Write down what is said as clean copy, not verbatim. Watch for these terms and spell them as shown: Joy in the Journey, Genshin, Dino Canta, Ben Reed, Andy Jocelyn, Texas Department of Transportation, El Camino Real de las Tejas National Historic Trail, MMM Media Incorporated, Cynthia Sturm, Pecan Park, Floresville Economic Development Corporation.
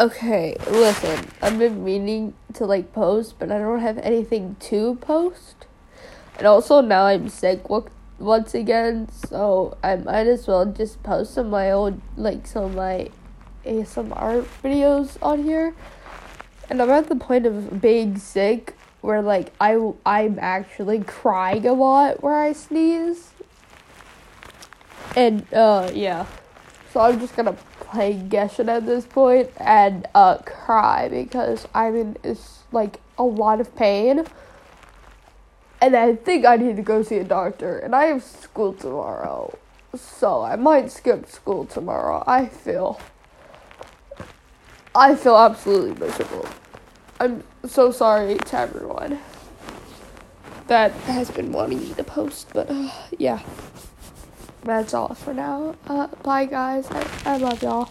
Okay, listen, I've been meaning to, like, post, but I don't have anything to post. And also, now I'm sick once again, so I might as well just post some of my old, like, some of my ASMR videos on here. And I'm at the point of being sick where, like, I'm actually crying a lot where I sneeze. And, yeah. So I'm just gonna play Genshin at this point and cry because I'm in like a lot of pain, and I think I need to go see a doctor, and I have school tomorrow, so I might skip school tomorrow. I feel absolutely miserable. I'm so sorry to everyone that has been wanting me to post, but yeah. That's all for now. Bye guys. I love y'all.